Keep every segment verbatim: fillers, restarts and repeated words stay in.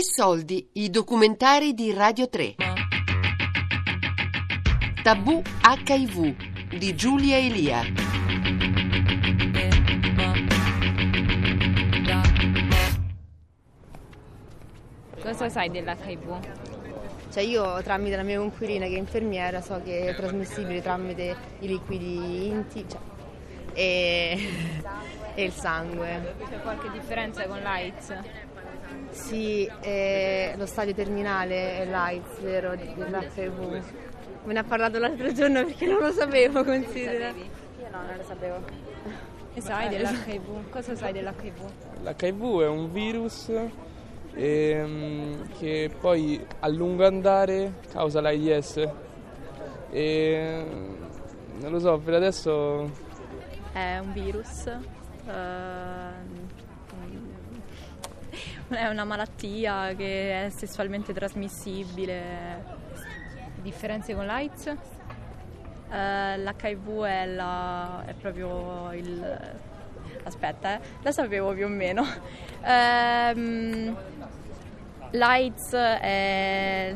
Tre soldi, i documentari di Radio tre. Tabù acca i vu di Giulia Elia. Cosa sai dell'acca i vu? Cioè io tramite la mia coinquilina che è infermiera so che è trasmissibile tramite i liquidi inti cioè, e, e il sangue. C'è qualche differenza con l'AIDS? Sì, eh, lo stadio terminale è l'AIDS, vero, dell'acca i vu. Me ne ha parlato l'altro giorno perché non lo sapevo, considera. Io no, non lo sapevo. E sai dell'acca i vu? Cosa sai dell'acca i vu? L'H I V è un virus E, che poi a lungo andare causa l'AIDS e non lo so, per adesso è un virus, uh, è una malattia che è sessualmente trasmissibile. Differenze con l'AIDS? Uh, l'H I V è, la, è proprio il... aspetta, eh, la sapevo più o meno. Um, L'AIDS è...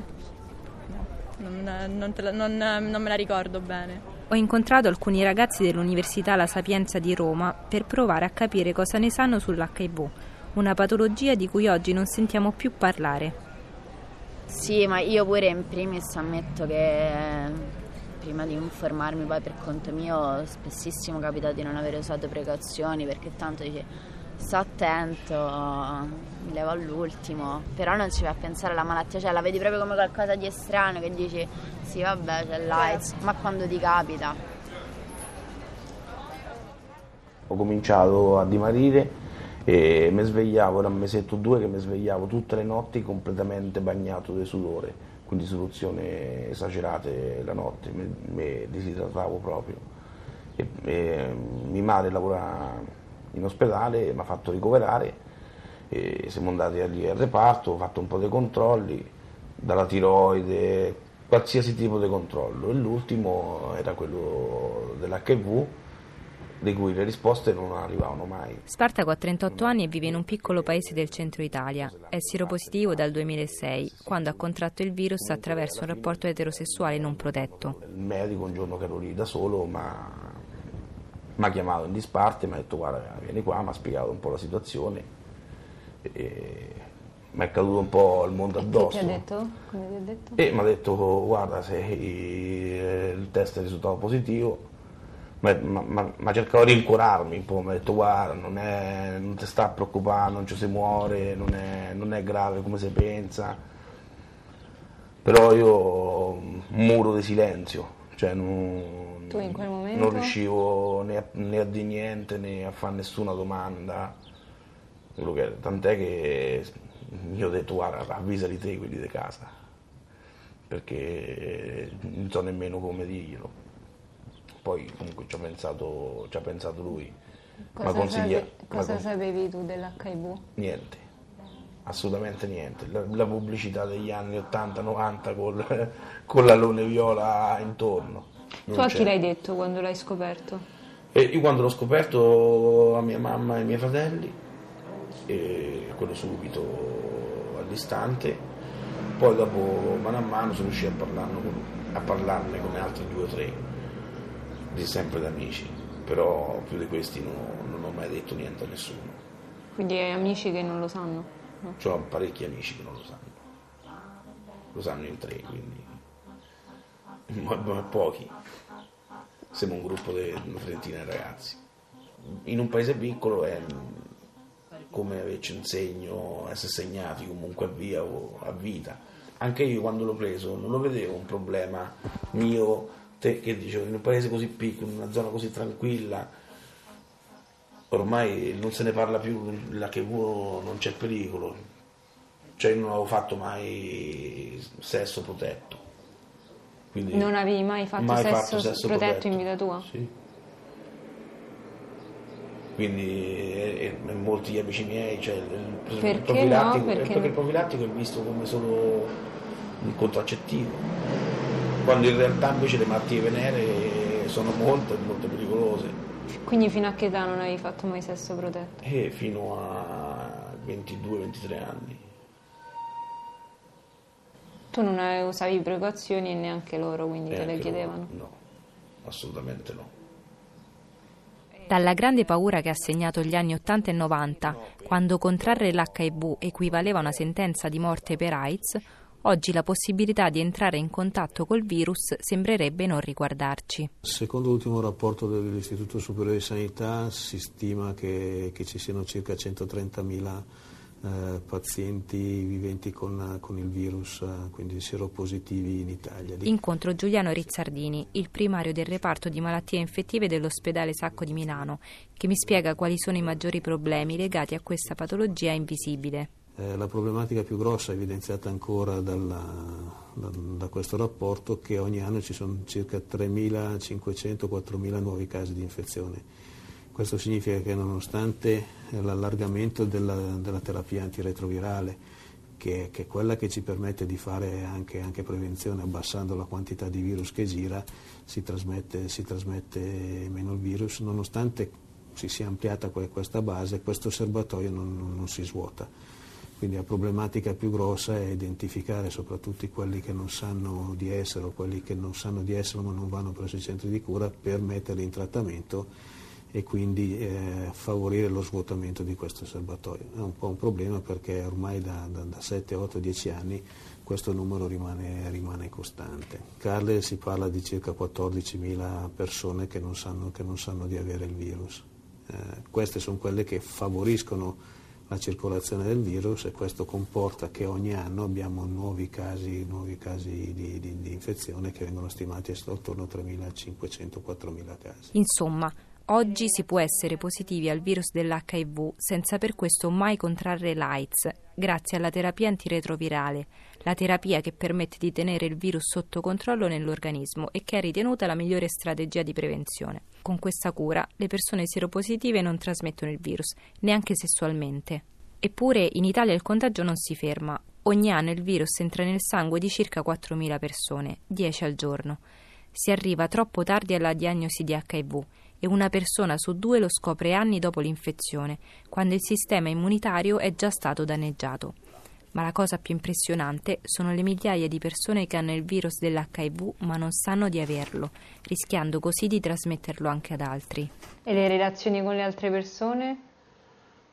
non, non, te la, non, non me la ricordo bene. Ho incontrato alcuni ragazzi dell'Università La Sapienza di Roma per provare a capire cosa ne sanno sull'acca i vu, una patologia di cui oggi non sentiamo più parlare. Sì, ma io pure in primis ammetto che... prima di informarmi poi per conto mio spessissimo capita di non avere usato precauzioni, perché tanto dice sta attento, mi levo all'ultimo, però non ci vai a pensare alla malattia, cioè la vedi proprio come qualcosa di estraneo che dici sì vabbè c'è l'AIDS, ma quando ti capita? Ho cominciato a dimagrire e mi svegliavo, era un mesetto o due che mi svegliavo tutte le notti completamente bagnato di sudore, quindi soluzioni esagerate la notte, mi, mi disidratavo proprio. E, e, mia madre lavora in ospedale, mi ha fatto ricoverare, e siamo andati al reparto, ho fatto un po' di controlli, dalla tiroide, qualsiasi tipo di controllo, e l'ultimo era quello dell'acca i vu, di cui le risposte non arrivavano mai. Spartaco ha trentotto anni e vive in un piccolo paese del centro Italia. È sieropositivo dal duemilasei, quando ha contratto il virus attraverso un rapporto eterosessuale non protetto. Il medico, un giorno che ero lì da solo, mi ha chiamato in disparte, mi ha detto guarda vieni qua, mi ha spiegato un po' la situazione, mi è caduto un po' il mondo addosso. E che ti ha detto? Come ti ha detto? E mi ha detto guarda, se il test è risultato positivo, Ma, ma, ma cercavo di rincuorarmi un po', mi ha detto guarda non, è, non ti sta a preoccupare, non ci si muore, non è, non è grave come si pensa, però io un muro di silenzio, cioè non, tu in quel momento? Non riuscivo né a, né a dire niente né a fare nessuna domanda, che, tant'è che io ho detto guarda avvisali te quelli di casa, perché non so nemmeno come dirglielo. Poi comunque ci ha pensato, ci ha pensato lui. Cosa, consiglia... sape... Cosa con... sapevi tu dell'acca i vu? Niente, assolutamente niente. La, la pubblicità degli anni ottanta novanta col, con l'alone viola intorno. Non tu a c'era. Chi l'hai detto quando l'hai scoperto? E io quando l'ho scoperto a mia mamma e ai miei fratelli, e quello subito all'istante. Poi dopo mano a mano sono riuscito a, con, a parlarne con altri due o tre. Di sempre da amici, però più di questi no, non ho mai detto niente a nessuno. Quindi hai amici che non lo sanno? No? C'ho parecchi amici che non lo sanno, lo sanno in tre, quindi ma, ma pochi. Siamo un gruppo di una trentina di ragazzi. In un paese piccolo è come averci un segno, essere segnati comunque via o a vita. Anche io quando l'ho preso non lo vedevo un problema mio. Che dicevo, in un paese così piccolo, in una zona così tranquilla, ormai non se ne parla più, l'H I V non c'è pericolo, cioè non avevo fatto mai sesso protetto. Quindi non avevi mai fatto, mai sesso, fatto sesso protetto, protetto in vita tua? Sì. Quindi e, e molti gli amici miei, cioè il, perché il profilattico, no? Perché... perché il profilattico è visto come solo un contraccettivo, quando in realtà invece le malattie veneree sono molte, molto pericolose. Quindi fino a che età non avevi fatto mai sesso protetto? Eh, fino a ventidue ventitré anni. Tu non usavi precauzioni e neanche loro, quindi neanche te le chiedevano? Loro, no, assolutamente no. Dalla grande paura che ha segnato gli anni ottanta e novanta, quando contrarre l'H I V equivaleva a una sentenza di morte per AIDS, oggi la possibilità di entrare in contatto col virus sembrerebbe non riguardarci. Secondo l'ultimo rapporto dell'Istituto Superiore di Sanità si stima che, che ci siano circa centotrentamila eh, pazienti viventi con, con il virus, quindi seropositivi in Italia. Incontro Giuliano Rizzardini, il primario del reparto di malattie infettive dell'ospedale Sacco di Milano, che mi spiega quali sono i maggiori problemi legati a questa patologia invisibile. La problematica più grossa, evidenziata ancora dalla, da, da questo rapporto, che ogni anno ci sono circa tremilacinquecento quattromila nuovi casi di infezione. Questo significa che nonostante l'allargamento della, della terapia antiretrovirale, che, che è quella che ci permette di fare anche, anche prevenzione abbassando la quantità di virus che gira, si trasmette, si trasmette meno il virus, nonostante si sia ampliata questa base, questo serbatoio non, non si svuota. Quindi la problematica più grossa è identificare soprattutto quelli che non sanno di essere o quelli che non sanno di essere ma non vanno presso i centri di cura per metterli in trattamento e quindi eh, favorire lo svuotamento di questo serbatoio. È un po' un problema perché ormai da, da, da sette, otto, dieci anni questo numero rimane, rimane costante. In Carle si parla di circa quattordicimila persone che non sanno, che non sanno di avere il virus. Eh, queste sono quelle che favoriscono la circolazione del virus e questo comporta che ogni anno abbiamo nuovi casi, nuovi casi di, di, di infezione che vengono stimati attorno a tremilacinquecento quattromila casi. Insomma, oggi si può essere positivi al virus dell'H I V senza per questo mai contrarre l'AIDS, grazie alla terapia antiretrovirale, la terapia che permette di tenere il virus sotto controllo nell'organismo e che è ritenuta la migliore strategia di prevenzione. Con questa cura le persone seropositive non trasmettono il virus, neanche sessualmente. Eppure in Italia il contagio non si ferma. Ogni anno il virus entra nel sangue di circa quattromila persone, dieci al giorno. Si arriva troppo tardi alla diagnosi di H I V e una persona su due lo scopre anni dopo l'infezione, quando il sistema immunitario è già stato danneggiato. Ma la cosa più impressionante sono le migliaia di persone che hanno il virus dell'H I V ma non sanno di averlo, rischiando così di trasmetterlo anche ad altri. E le relazioni con le altre persone?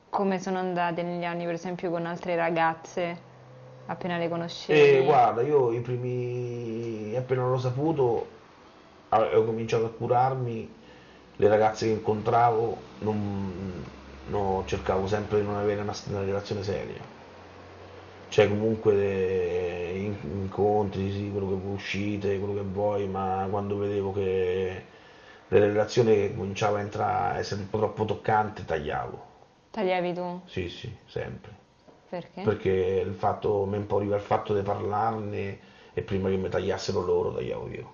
Come sono andate negli anni, per esempio, con altre ragazze appena le conoscevi? Eh, guarda, io i primi, appena l'ho saputo, ho cominciato a curarmi, le ragazze che incontravo non, no, cercavo sempre di non avere una, una relazione seria. Cioè comunque incontri, sì, quello che uscite, quello che vuoi, ma quando vedevo che le relazioni che cominciava a entrare a essere un po' troppo toccante, tagliavo. Tagliavi tu? Sì, sì, sempre. Perché? Perché il fatto, mi imporiva il fatto di parlarne e prima che mi tagliassero loro, tagliavo io.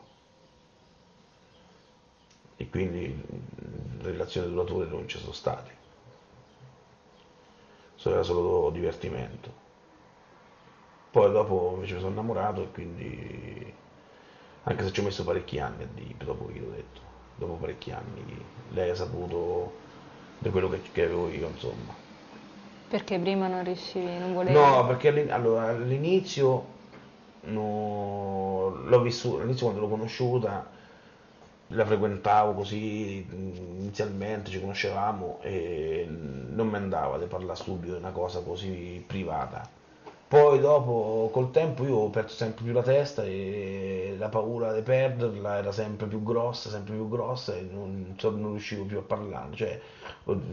E quindi le relazioni durature non ci sono state. Era solo divertimento. Poi dopo invece mi sono innamorato e quindi, anche se ci ho messo parecchi anni, dopo che l'ho detto, dopo parecchi anni lei ha saputo di quello che, che avevo io, insomma. Perché prima non riuscivi, non volevi? No, perché all'in- allora, all'inizio, no, l'ho vissuto, all'inizio quando l'ho conosciuta, la frequentavo così, inizialmente ci conoscevamo e non mi andava di parlare subito di una cosa così privata. Poi dopo, col tempo, io ho perso sempre più la testa e la paura di perderla era sempre più grossa, sempre più grossa e non, non riuscivo più a parlarne. Cioè,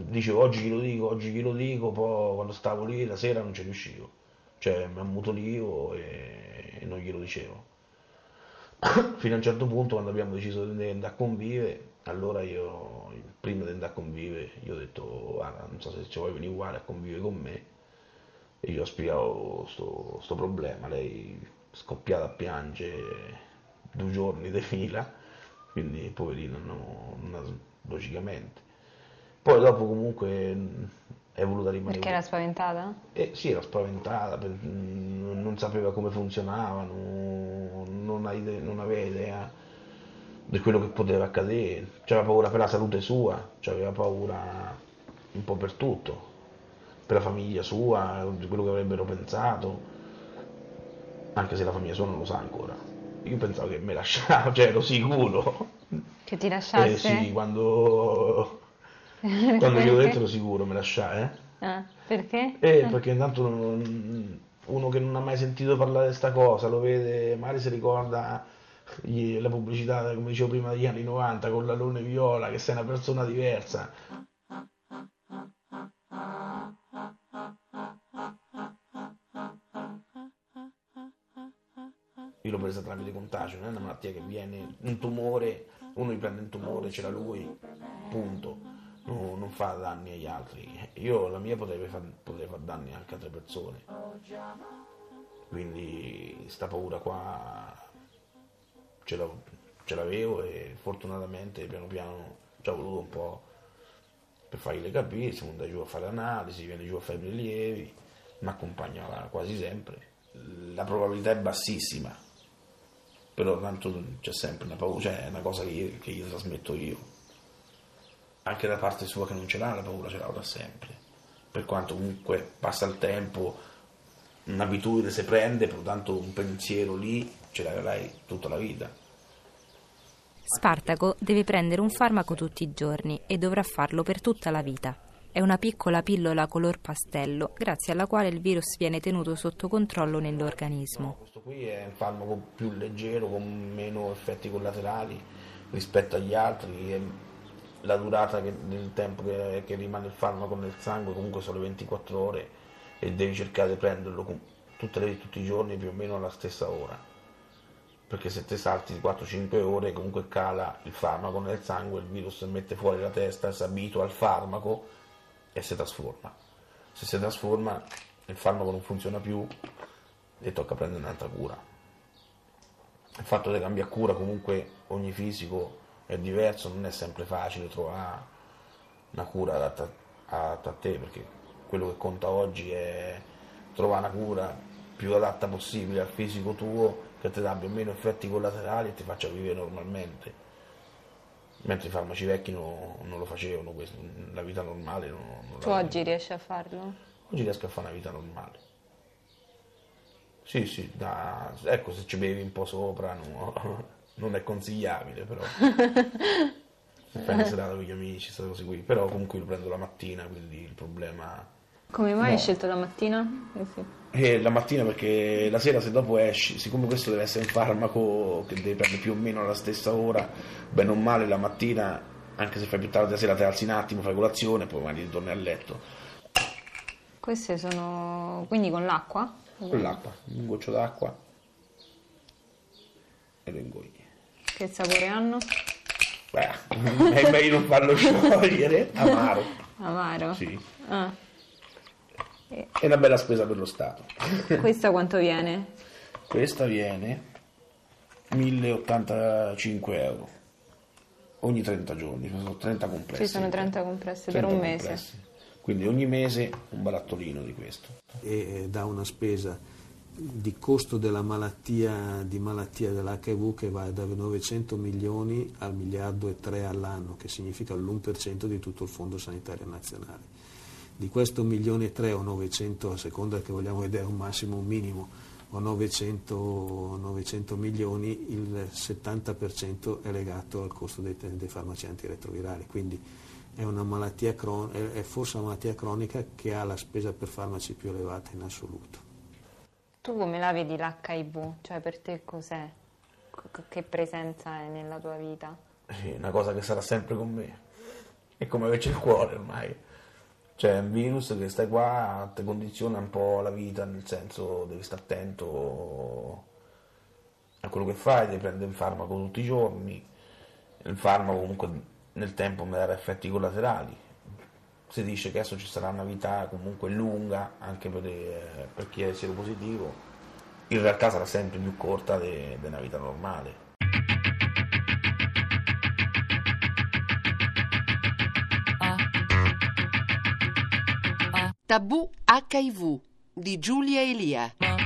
dicevo oggi glielo dico, oggi glielo dico, poi quando stavo lì la sera non ci riuscivo. Cioè, mi ammutolivo e, e non glielo dicevo. Fino a un certo punto, quando abbiamo deciso di andare a convivere, allora io, prima di andare a convivere, io ho detto, ah, non so se ci vuoi venire uguale a convivere con me. E io ho spiegato sto, sto problema, lei scoppiata a piangere due giorni di fila, quindi poverino, no, no, logicamente. Poi dopo comunque è voluta rimanere. Perché era spaventata? Eh, sì, era spaventata, per, non, non sapeva come funzionava, non, non, idea, non aveva idea di quello che poteva accadere, c'aveva paura per la salute sua, c'aveva paura un po' per tutto. Per la famiglia sua, di quello che avrebbero pensato, anche se la famiglia sua non lo sa ancora. Io pensavo che me lasciava, cioè ero sicuro che ti lasciasse. Eh sì, quando quando glielo ho detto ero sicuro me lasciava, eh. Ah, perché? Eh, ah. Perché intanto non, uno che non ha mai sentito parlare di sta cosa lo vede, magari si ricorda gli, la pubblicità, come dicevo prima, degli anni novanta con l'alone viola, che sei una persona diversa. Io l'ho presa tramite contagio, non è una malattia che viene, un tumore, uno gli prende un tumore, ce l'ha lui, punto, no, non fa danni agli altri. Io la mia potrebbe far, potrebbe far danni anche a altre persone, quindi sta paura qua ce, la, ce l'avevo e fortunatamente piano piano ci ha voluto un po' per fargliele capire, siamo andati giù a fare analisi, viene giù a fare i prelievi, mi accompagnava quasi sempre. La probabilità è bassissima, però tanto c'è sempre una paura, cioè è una cosa che io, che io trasmetto io, anche da parte sua che non ce l'ha, la paura ce l'ha da sempre, per quanto comunque passa il tempo, un'abitudine si prende, però tanto un pensiero lì ce l'avrai tutta la vita. Spartaco deve prendere un farmaco tutti i giorni e dovrà farlo per tutta la vita. È una piccola pillola color pastello, grazie alla quale il virus viene tenuto sotto controllo nell'organismo. No, questo qui è un farmaco più leggero, con meno effetti collaterali rispetto agli altri. La durata che, del tempo che, che rimane il farmaco nel sangue comunque sono le ventiquattro ore e devi cercare di prenderlo tutte le, tutti i giorni più o meno alla stessa ora. Perché se te salti quattro cinque ore comunque cala il farmaco nel sangue, il virus mette fuori la testa, si abitua al farmaco e si trasforma. Se si trasforma il farmaco non funziona più e tocca prendere un'altra cura. Il fatto che cambia cura, comunque ogni fisico è diverso, non è sempre facile trovare una cura adatta a te, perché quello che conta oggi è trovare una cura più adatta possibile al fisico tuo, che ti abbia meno effetti collaterali e ti faccia vivere normalmente. Mentre i farmaci vecchi no, non lo facevano, questo, la vita normale non, non Tu la oggi avevo. Riesci a farlo? Oggi riesco a fare una vita normale. Sì, sì, da, ecco, se ci bevi un po' sopra no, non è consigliabile, però. Se fai una serata con gli amici, queste cose qui. Però comunque lo prendo la mattina, quindi il problema... Come mai no. Hai scelto la mattina? Eh sì. eh, la mattina perché la sera se dopo esci, siccome questo deve essere un farmaco che devi prendere più o meno alla stessa ora, bene o male la mattina, anche se fai più tardi la sera, ti alzi un attimo, fai colazione e poi magari torni a letto. Queste sono... quindi con l'acqua? Con l'acqua, un goccio d'acqua e lo ingogli. Che sapore hanno? Beh, è meglio non farlo sciogliere, amaro. Amaro? Sì. Ah. È una bella spesa per lo Stato. Questa quanto viene? Questa viene mille e ottantacinque euro ogni trenta giorni, sono trenta compressi. Ci sono trenta compressi per un mese. Quindi ogni mese un barattolino di questo. E da una spesa di costo della malattia, di malattia dell'acca i vu che va da novecento milioni al miliardo e tre all'anno, che significa l'uno per cento di tutto il Fondo Sanitario Nazionale. Di questo milione e tre o novecento, a seconda che vogliamo vedere un massimo o un minimo, o novecento milioni, il settanta per cento è legato al costo dei, dei farmaci antiretrovirali. Quindi è, una malattia cron- è forse una malattia cronica che ha la spesa per farmaci più elevata in assoluto. Tu come la vedi l'acca i vu? Cioè per te cos'è? C- che presenza è nella tua vita? Sì, una cosa che sarà sempre con me. È come averci il cuore ormai. Cioè è un virus che stai qua, ti condiziona un po' la vita, nel senso devi stare attento a quello che fai, devi prendere il farmaco tutti i giorni, il farmaco comunque nel tempo mi darà effetti collaterali, si dice che adesso ci sarà una vita comunque lunga anche per, eh, per chi è sieropositivo, in realtà sarà sempre più corta di una vita normale. Tabù acca i vu di Giulia Elia.